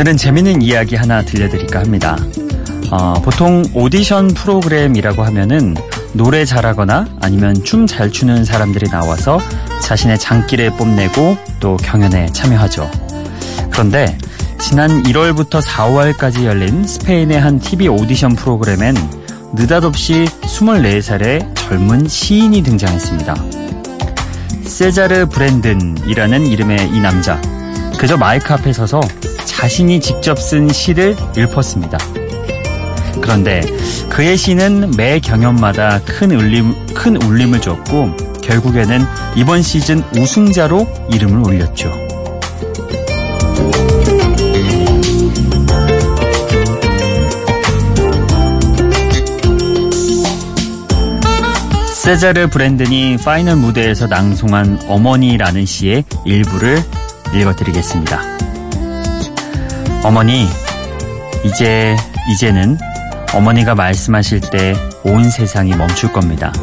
오늘은 재미있는 이야기 하나 들려드릴까 합니다. 보통 오디션 프로그램이라고 하면은 노래 잘하거나 아니면 춤 잘 추는 사람들이 나와서 자신의 장기를 뽐내고 또 경연에 참여하죠. 그런데 지난 1월부터 4월까지 열린 스페인의 한 TV 오디션 프로그램엔 느닷없이 24살의 젊은 시인이 등장했습니다. 세자르 브랜든이라는 이름의 이 남자, 그저 마이크 앞에 서서 자신이 직접 쓴 시를 읊었습니다. 그런데 그의 시는 매 경연마다 큰 울림을 줬고 결국에는 이번 시즌 우승자로 이름을 올렸죠. 세자르 브랜든이 파이널 무대에서 낭송한 어머니라는 시의 일부를 읽어드리겠습니다. 어머니, 이제는 어머니가 말씀하실 때 온 세상이 멈출 겁니다.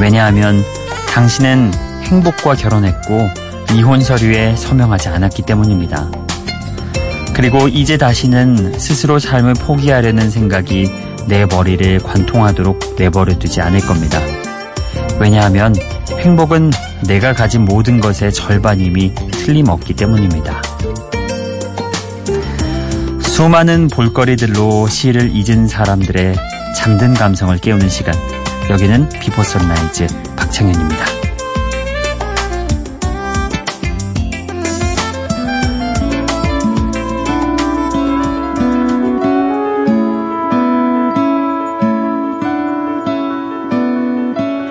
왜냐하면 당신은 행복과 결혼했고 이혼 서류에 서명하지 않았기 때문입니다. 그리고 이제 다시는 스스로 삶을 포기하려는 생각이 내 머리를 관통하도록 내버려 두지 않을 겁니다. 왜냐하면 행복은 내가 가진 모든 것의 절반임이 틀림없기 때문입니다. 수많은 볼거리들로 시를 잊은 사람들의 잠든 감성을 깨우는 시간. 여기는 비포 선라이즈 박창현입니다.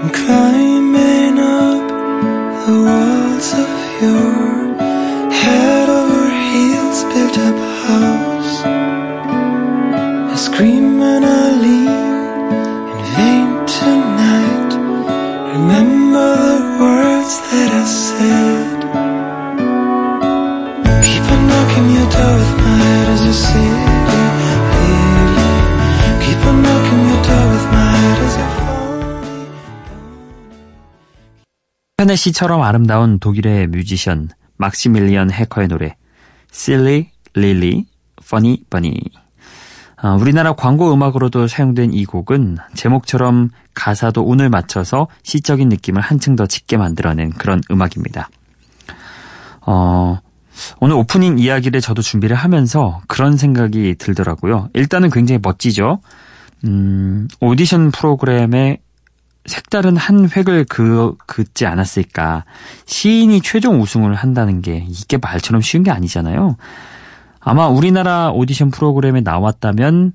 I'm climbing up the walls of your head over heels built up house. I scream and I lean in vain tonight. Remember the words that I said. Keep on knocking your door with my head as you say it. Keep on knocking your door with my head as I fall. 현의 시처럼 아름다운 독일의 뮤지션 막시밀리언 해커의 노래 Silly Lily Funny Bunny. 우리나라 광고 음악으로도 사용된 이 곡은 제목처럼 가사도 운을 맞춰서 시적인 느낌을 한층 더 짙게 만들어낸 그런 음악입니다. 오늘 오프닝 이야기를 저도 준비를 하면서 그런 생각이 들더라고요. 일단은 굉장히 멋지죠. 오디션 프로그램에 색다른 한 획을 긋지 않았을까. 시인이 최종 우승을 한다는 게 이게 말처럼 쉬운 게 아니잖아요. 아마 우리나라 오디션 프로그램에 나왔다면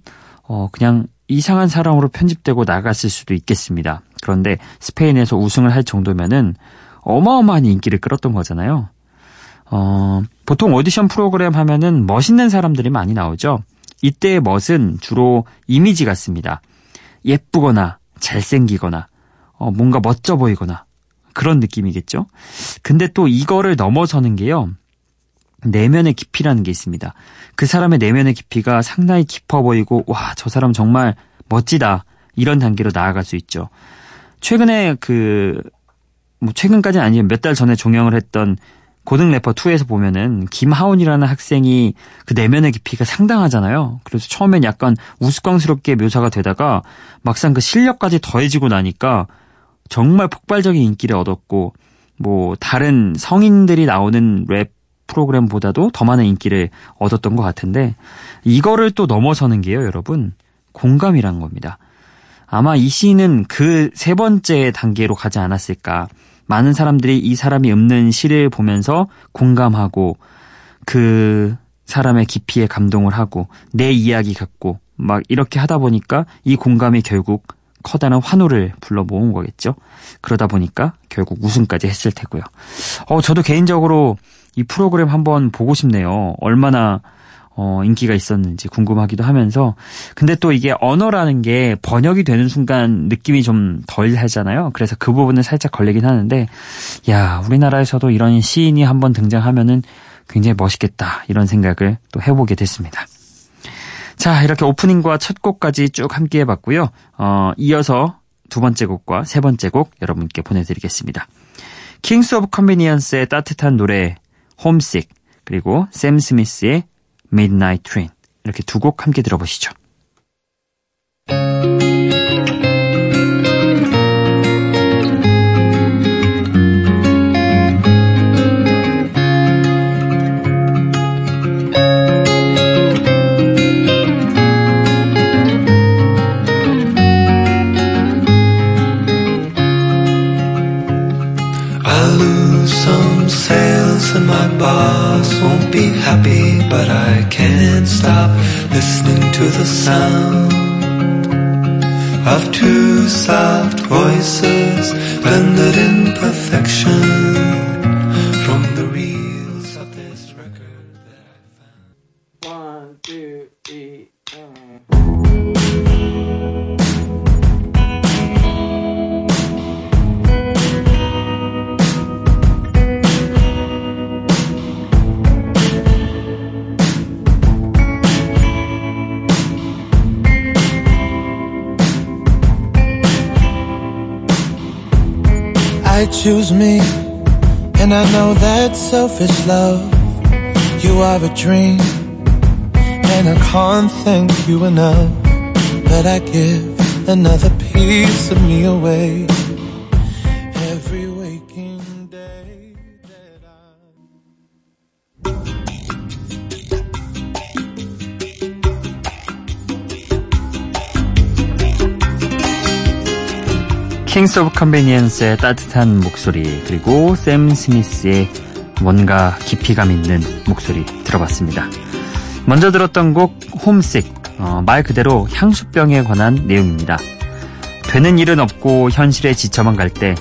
그냥 이상한 사람으로 편집되고 나갔을 수도 있겠습니다. 그런데 스페인에서 우승을 할 정도면은 어마어마한 인기를 끌었던 거잖아요. 보통 오디션 프로그램 하면은 멋있는 사람들이 많이 나오죠. 이때의 멋은 주로 이미지 같습니다. 예쁘거나 잘생기거나 뭔가 멋져 보이거나 그런 느낌이겠죠. 근데 또 이거를 넘어서는 게요. 내면의 깊이라는 게 있습니다. 그 사람의 내면의 깊이가 상당히 깊어 보이고 와, 저 사람 정말 멋지다 이런 단계로 나아갈 수 있죠. 최근에 최근까지는 아니에요. 몇 달 전에 종영을 했던 고등 래퍼 2에서 보면은 김하온이라는 학생이 그 내면의 깊이가 상당하잖아요. 그래서 처음엔 약간 우스꽝스럽게 묘사가 되다가 막상 그 실력까지 더해지고 나니까 정말 폭발적인 인기를 얻었고 뭐 다른 성인들이 나오는 랩 프로그램보다도 더 많은 인기를 얻었던 것 같은데 이거를 또 넘어서는 게요, 여러분, 공감이란 겁니다. 아마 이 시는 그 세 번째 단계로 가지 않았을까. 많은 사람들이 이 사람이 읊는 시를 보면서 공감하고 그 사람의 깊이에 감동을 하고 내 이야기 같고 막 이렇게 하다 보니까 이 공감이 결국 커다란 환호를 불러 모은 거겠죠. 그러다 보니까 결국 우승까지 했을 테고요. 저도 개인적으로 이 프로그램 한번 보고 싶네요. 얼마나 인기가 있었는지 궁금하기도 하면서. 근데 또 이게 언어라는 게 번역이 되는 순간 느낌이 좀 덜 하잖아요. 그래서 그 부분은 살짝 걸리긴 하는데 야, 우리나라에서도 이런 시인이 한번 등장하면은 굉장히 멋있겠다 이런 생각을 또 해보게 됐습니다. 자, 이렇게 오프닝과 첫 곡까지 쭉 함께해 봤고요. 이어서 두 번째 곡과 세 번째 곡 여러분께 보내드리겠습니다. 킹스 오브 컨비니언스의 따뜻한 노래 Homesick, 그리고 샘 스미스의 Midnight Train 이렇게 두 곡 함께 들어보시죠. And my boss won't be happy, but I can't stop listening to the sound of two soft voices blended in perfection from the reels of this record that I found. 1, 2, 3, I choose me, and I know that's selfish love. You are a dream, and I can't thank you enough. But I give another piece of me away every waking day that 킹스 오브 컨비니언스의 따뜻한 목소리, 그리고 샘 스미스의 뭔가 깊이감 있는 목소리 들어봤습니다. 먼저 들었던 곡 홈식, 말 그대로 향수병에 관한 내용입니다. 되는 일은 없고 현실에 지쳐만 갈 때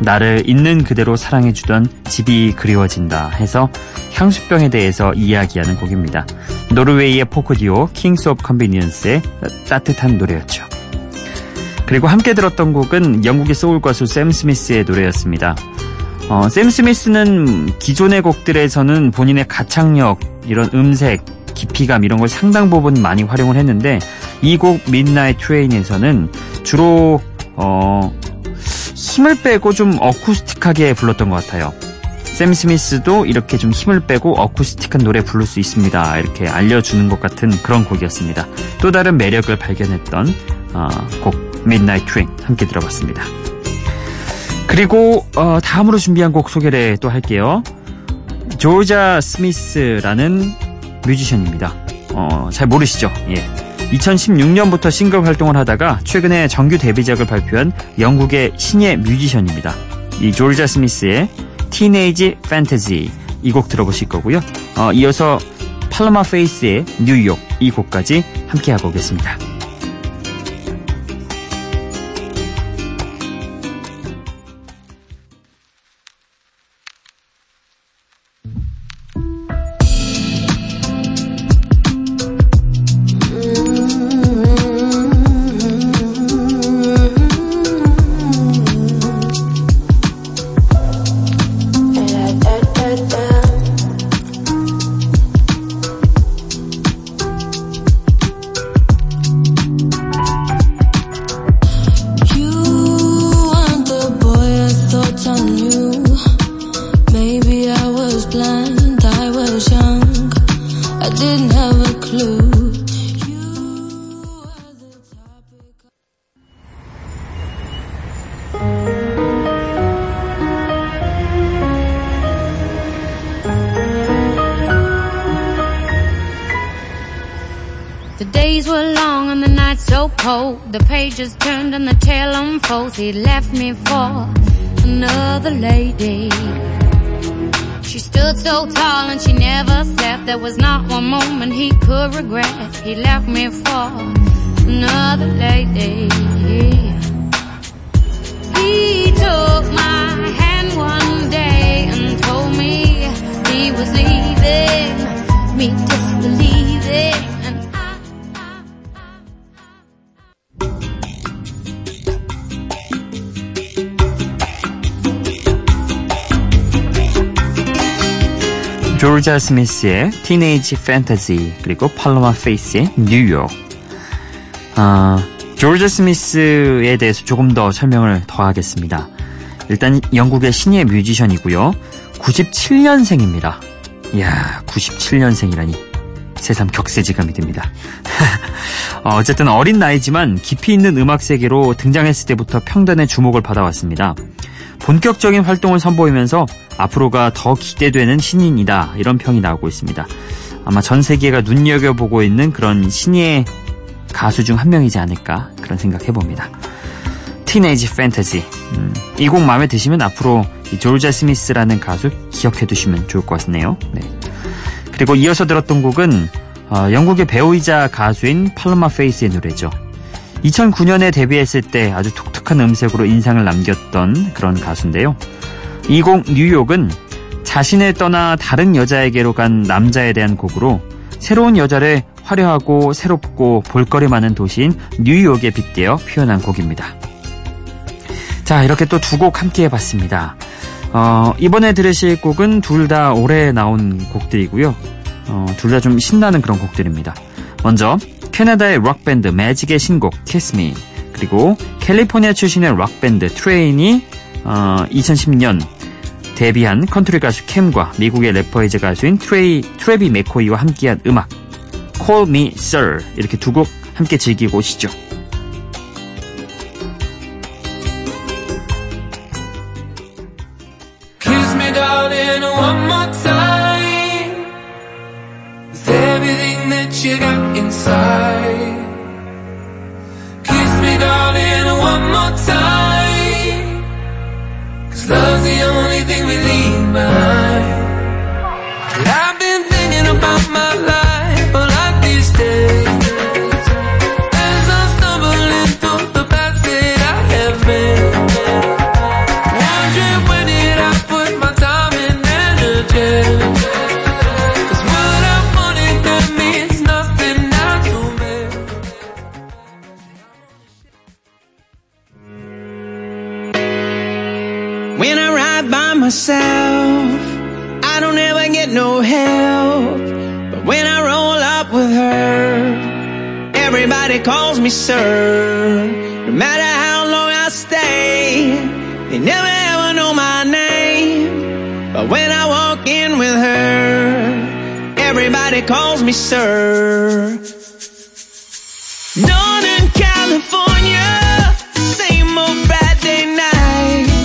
나를 있는 그대로 사랑해주던 집이 그리워진다 해서 향수병에 대해서 이야기하는 곡입니다. 노르웨이의 포크듀오 킹스 오브 컨비니언스의 따뜻한 노래였죠. 그리고 함께 들었던 곡은 영국의 소울 가수 샘 스미스의 노래였습니다. 샘 스미스는 기존의 곡들에서는 본인의 가창력, 이런 음색, 깊이감 이런 걸 상당 부분 많이 활용을 했는데 이 곡 Midnight Train에서는 주로 힘을 빼고 좀 어쿠스틱하게 불렀던 것 같아요. 샘 스미스도 이렇게 좀 힘을 빼고 어쿠스틱한 노래 부를 수 있습니다. 이렇게 알려주는 것 같은 그런 곡이었습니다. 또 다른 매력을 발견했던 곡 Midnight Train 함께 들어봤습니다. 그리고 다음으로 준비한 곡 소개를 또 할게요. 조지아 스미스라는 뮤지션입니다. 잘 모르시죠? 예. 2016년부터 싱글 활동을 하다가 최근에 정규 데뷔작을 발표한 영국의 신예 뮤지션입니다. 이 조지아 스미스의 Teenage Fantasy 이 곡 들어보실 거고요. 이어서 팔로마 페이스의 뉴욕 이 곡까지 함께 하고 오겠습니다. The days were long and the nights so cold. The pages turned and the tale unfolds. He left me for another lady. She stood so tall and she never slept. There was not one moment he could regret. He left me for another lady. He took my hand one day and told me he was leaving me disbelieving. 조지아 스미스의 Teenage Fantasy 그리고 팔로마 페이스의 뉴욕. 조지아 스미스에 대해서 조금 더 설명을 더 하겠습니다. 일단 영국의 신예 뮤지션이고요. 97년생입니다. 이야, 97년생이라니 새삼 격세지감이 듭니다. 어쨌든 어린 나이지만 깊이 있는 음악 세계로 등장했을 때부터 평단의 주목을 받아왔습니다. 본격적인 활동을 선보이면서 앞으로가 더 기대되는 신인이다, 이런 평이 나오고 있습니다. 아마 전 세계가 눈여겨보고 있는 그런 신예 가수 중 한 명이지 않을까 그런 생각해봅니다. Teenage Fantasy, 이 곡 마음에 드시면 앞으로 이 조르자 스미스라는 가수 기억해두시면 좋을 것 같네요. 네. 그리고 이어서 들었던 곡은 영국의 배우이자 가수인 팔로마 페이스의 노래죠. 2009년에 데뷔했을 때 아주 독특한 음색으로 인상을 남겼던 그런 가수인데요. 이 곡 뉴욕은 자신을 떠나 다른 여자에게로 간 남자에 대한 곡으로, 새로운 여자를 화려하고 새롭고 볼거리 많은 도시인 뉴욕에 빗대어 표현한 곡입니다. 자, 이렇게 또 두 곡 함께 해봤습니다. 이번에 들으실 곡은 둘 다 올해 나온 곡들이고요. 둘 다 좀 신나는 그런 곡들입니다. 먼저 캐나다의 록밴드 매직의 신곡 Kiss Me, 그리고 캘리포니아 출신의 록밴드 트레인이 2010년 데뷔한 컨트리 가수 캠과 미국의 래퍼이자 가수인 트래비 맥코이와 함께한 음악 Call Me Sir, 이렇게 두 곡 함께 즐기고 오시죠. Kiss me darling one more time, with everything that you got inside. Kiss me darling one more time, 'cause love's the only thing we leave behind. I've been thinking about my life. When I ride by myself, I don't ever get no help. But when I roll up with her, everybody calls me sir. No matter how long I stay, they never ever know my name. But when I walk in with her, everybody calls me sir. Northern California, same old Friday night.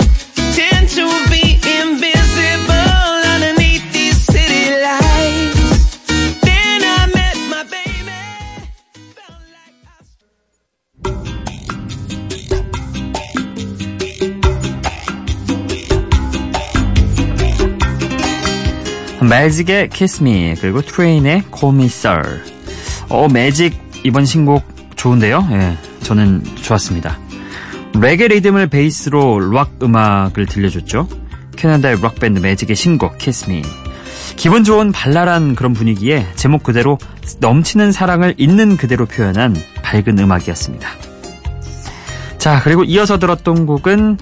매직의 Kiss Me, 그리고 트레인의 Call Me Sir. 매직 이번 신곡 좋은데요? 예, 저는 좋았습니다. 레게 리듬을 베이스로 록 음악을 들려줬죠. 캐나다의 록 밴드 매직의 신곡 Kiss Me. 기분 좋은 발랄한 그런 분위기에 제목 그대로 넘치는 사랑을 있는 그대로 표현한 밝은 음악이었습니다. 자, 그리고 이어서 들었던 곡은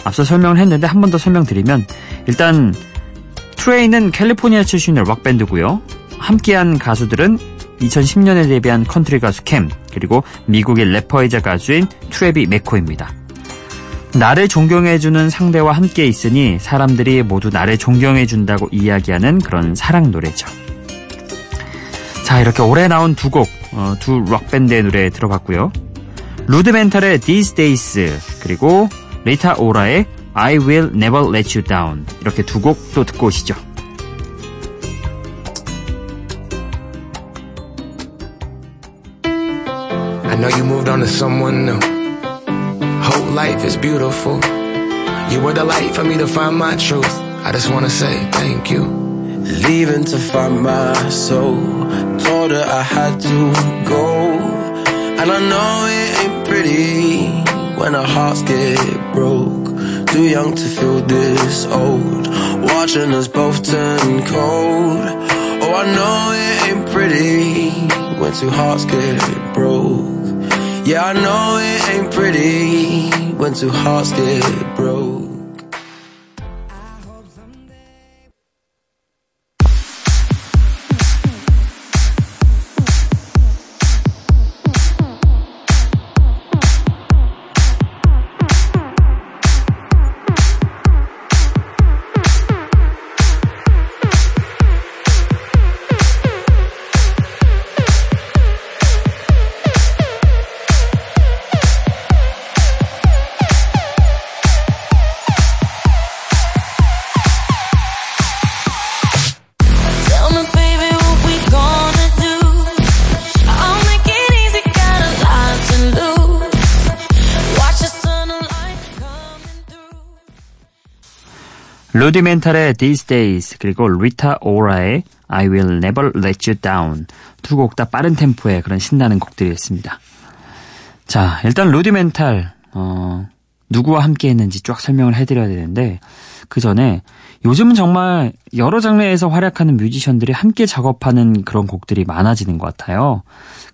앞서 설명을 했는데 한 번 더 설명드리면, 일단 트레인은 캘리포니아 출신의 록밴드고요. 함께한 가수들은 2010년에 데뷔한 컨트리 가수 캠, 그리고 미국의 래퍼이자 가수인 트래비 맥코입니다. 나를 존경해주는 상대와 함께 있으니 사람들이 모두 나를 존경해준다고 이야기하는 그런 사랑 노래죠. 자, 이렇게 올해 나온 두 곡, 두 록밴드의 노래 들어봤고요. 루드멘탈의 These Days, 그리고 리타 오라의 I Will Never Let You Down, 이렇게 두 곡 또 듣고 오시죠. I know you moved on to someone new. Hope life is beautiful. You were the light for me to find my truth. I just wanna say thank you. Leaving to find my soul. Told her I had to go. And I know it ain't pretty when our hearts get broke. Too young to feel this old, watching us both turn cold. Oh, I know it ain't pretty when two hearts get broke. Yeah, I know it ain't pretty when two hearts get broke. 루디멘탈의 These Days 그리고 리타 오라의 I Will Never Let You Down 두 곡 다 빠른 템포의 그런 신나는 곡들이었습니다. 자, 일단 루디멘탈 누구와 함께 했는지 쫙 설명을 해드려야 되는데 그 전에 요즘은 정말 여러 장르에서 활약하는 뮤지션들이 함께 작업하는 그런 곡들이 많아지는 것 같아요.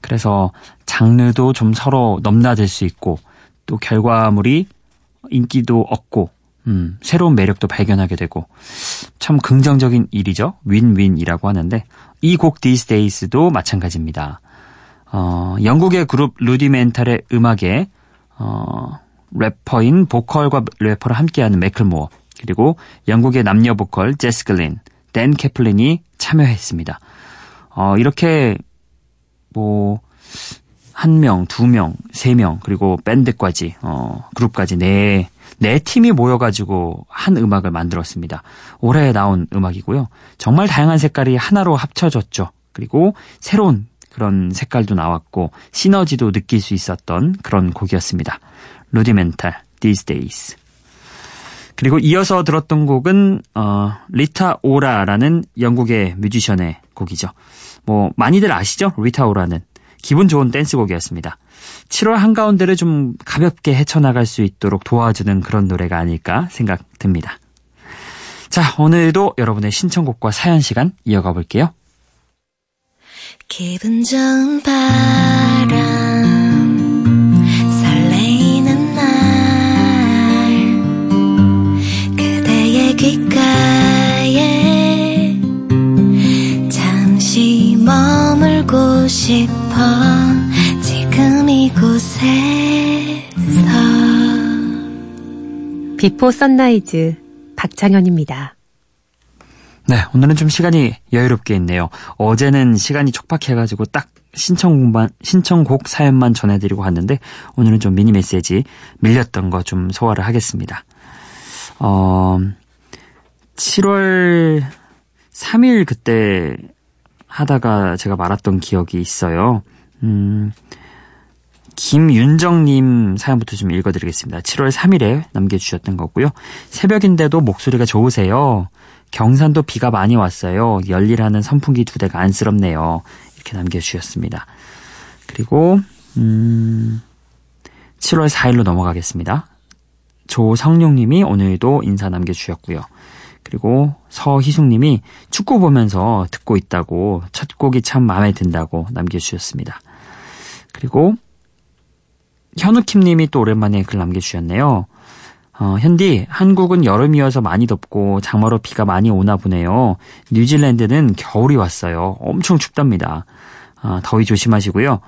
그래서 장르도 좀 서로 넘나들 수 있고 또 결과물이 인기도 얻고 새로운 매력도 발견하게 되고 참 긍정적인 일이죠. 윈윈이라고 하는데 이 곡 These Days도 마찬가지입니다. 영국의 그룹 루디멘탈의 음악에 래퍼인 보컬과 래퍼를 함께하는 맥클모어 그리고 영국의 남녀 보컬 제스 글린, 댄 캐플린이 참여했습니다. 이렇게 뭐 한 명, 두 명, 세 명 그리고 밴드까지 그룹까지 네 팀이 모여가지고 한 음악을 만들었습니다. 올해 나온 음악이고요. 정말 다양한 색깔이 하나로 합쳐졌죠. 그리고 새로운 그런 색깔도 나왔고 시너지도 느낄 수 있었던 그런 곡이었습니다. 루디멘탈, These Days. 그리고 이어서 들었던 곡은 리타 오라라는 영국의 뮤지션의 곡이죠. 뭐 많이들 아시죠? 리타 오라는. 기분 좋은 댄스곡이었습니다. 7월 한가운데를 좀 가볍게 헤쳐나갈 수 있도록 도와주는 그런 노래가 아닐까 생각됩니다. 자, 오늘도 여러분의 신청곡과 사연 시간 이어가 볼게요. 기분 좋은 바람 설레이는 날 그대의 귓가에 잠시 머물고 싶어 지금 이곳에서 비포 선라이즈 박창현입니다. 네, 오늘은 좀 시간이 여유롭게 있네요. 어제는 시간이 촉박해가지고 딱 신청곡 사연만 전해드리고 왔는데 오늘은 좀 미니 메시지 밀렸던 거 좀 소화를 하겠습니다. 7월 3일 그때 하다가 제가 말았던 기억이 있어요. 김윤정님 사연부터 좀 읽어드리겠습니다. 7월 3일에 남겨주셨던 거고요. 새벽인데도 목소리가 좋으세요. 경산도 비가 많이 왔어요. 열일하는 선풍기 2대가 안쓰럽네요. 이렇게 남겨주셨습니다. 그리고 7월 4일로 넘어가겠습니다. 조성룡님이 오늘도 인사 남겨주셨고요. 그리고 서희숙님이 축구 보면서 듣고 있다고 첫 곡이 참 마음에 든다고 남겨주셨습니다. 그리고 현우킴님이 또 오랜만에 글 남겨주셨네요. 현디, 한국은 여름이어서 많이 덥고 장마로 비가 많이 오나 보네요. 뉴질랜드는 겨울이 왔어요. 엄청 춥답니다. 더위 조심하시고요.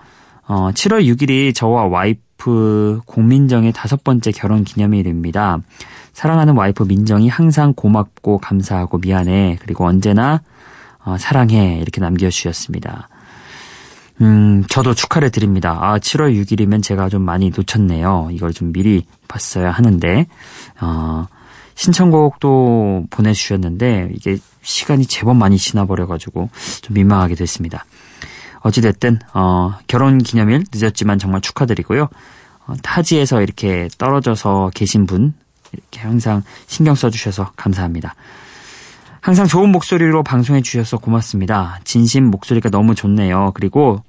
7월 6일이 저와 와이프 공민정의 5번째 결혼 기념일입니다. 사랑하는 와이프 민정이 항상 고맙고 감사하고 미안해. 그리고 언제나 사랑해. 이렇게 남겨주셨습니다. 저도 축하를 드립니다. 7월 6일이면 제가 좀 많이 놓쳤네요. 이걸 좀 미리 봤어야 하는데, 신청곡도 보내주셨는데, 이게 시간이 제법 많이 지나버려가지고 좀 민망하게 됐습니다. 어찌됐든, 결혼 기념일 늦었지만 정말 축하드리고요. 타지에서 이렇게 떨어져서 계신 분, 이렇게 항상 신경 써주셔서 감사합니다. 항상 좋은 목소리로 방송해 주셔서 고맙습니다. 진심 목소리가 너무 좋네요. 그리고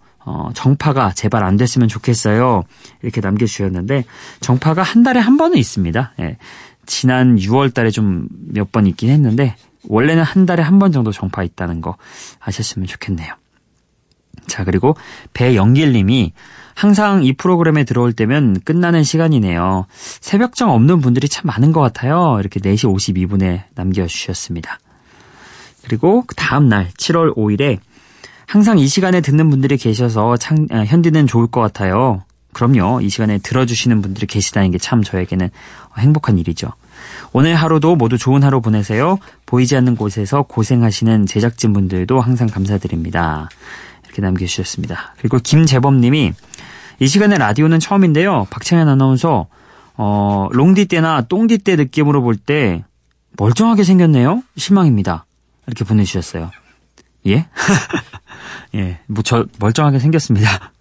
정파가 제발 안 됐으면 좋겠어요. 이렇게 남겨주셨는데 정파가 한 달에 한 번은 있습니다. 예. 지난 6월 달에 좀 몇 번 있긴 했는데 원래는 한 달에 한 번 정도 정파 있다는 거 아셨으면 좋겠네요. 자, 그리고 배영길님이 항상 이 프로그램에 들어올 때면 끝나는 시간이네요. 새벽정 없는 분들이 참 많은 것 같아요. 이렇게 4시 52분에 남겨주셨습니다. 그리고 그 다음 날 7월 5일에 항상 이 시간에 듣는 분들이 계셔서 현디는 좋을 것 같아요. 그럼요. 이 시간에 들어주시는 분들이 계시다는 게 참 저에게는 행복한 일이죠. 오늘 하루도 모두 좋은 하루 보내세요. 보이지 않는 곳에서 고생하시는 제작진분들도 항상 감사드립니다. 이렇게 남겨주셨습니다. 그리고 김재범님이 이 시간에 라디오는 처음인데요. 박창현 아나운서 롱디 때나 똥디 때 느낌으로 볼 때 멀쩡하게 생겼네요. 실망입니다. 이렇게 보내주셨어요. 예? 예, 뭐, 저, 멀쩡하게 생겼습니다.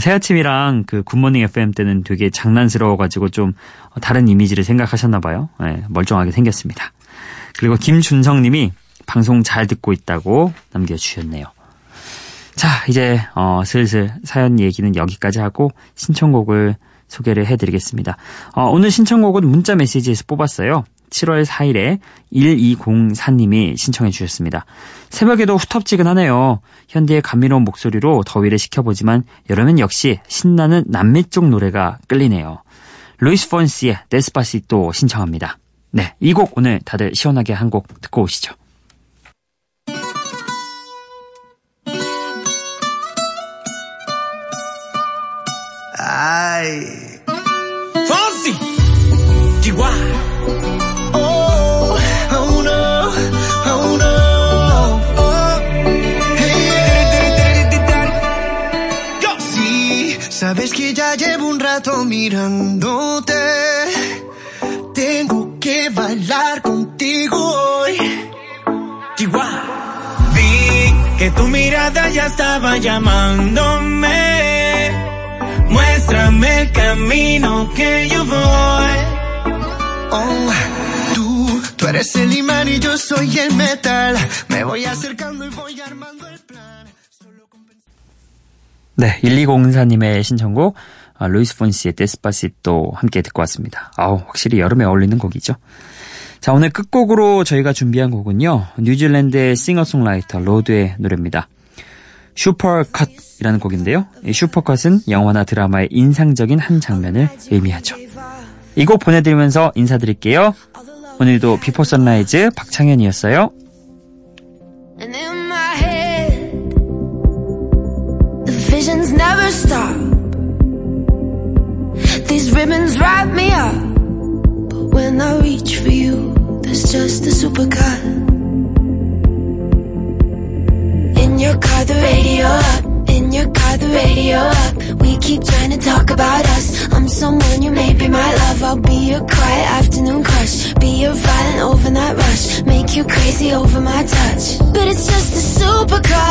새 아침이랑 그 굿모닝 FM 때는 되게 장난스러워가지고 좀 다른 이미지를 생각하셨나봐요. 예, 멀쩡하게 생겼습니다. 그리고 김준성님이 방송 잘 듣고 있다고 남겨주셨네요. 자, 이제 슬슬 사연 얘기는 여기까지 하고 신청곡을 소개를 해드리겠습니다. 오늘 신청곡은 문자 메시지에서 뽑았어요. 7월 4일에 1204님이 신청해 주셨습니다. 새벽에도 후텁지근하네요. 현디의 감미로운 목소리로 더위를 식혀보지만 여름엔 역시 신나는 남미 쪽 노래가 끌리네요. 루이스 폰시의 데스파시토 신청합니다. 네, 이 곡 오늘 다들 시원하게 한 곡 듣고 오시죠. 폰시! 디와! Sabes que ya llevo un rato mirándote. Tengo que bailar contigo hoy. Vi que tu mirada ya estaba llamándome. Muéstrame el camino que yo voy. Oh, tú eres el imán y yo soy el metal. Me voy acercando y voy armando el plan. 네, 1204님의 신청곡 루이스 폰시의 데스파시토 함께 듣고 왔습니다. 아우, 확실히 여름에 어울리는 곡이죠. 자, 오늘 끝곡으로 저희가 준비한 곡은요, 뉴질랜드의 싱어송라이터 로드의 노래입니다. 슈퍼컷이라는 곡인데요, 이 슈퍼컷은 영화나 드라마의 인상적인 한 장면을 의미하죠. 이 곡 보내드리면서 인사드릴게요. 오늘도 비포 선라이즈 박창현이었어요. Visions never stop. These ribbons wrap me up, but when I reach for you, there's just a supercut. In your car, the radio up. In your car, the radio up. We keep trying to talk about us. I'm someone you may be my love. I'll be your quiet afternoon crush. Be your violent overnight rush. Make you crazy over my touch, but it's just a supercut.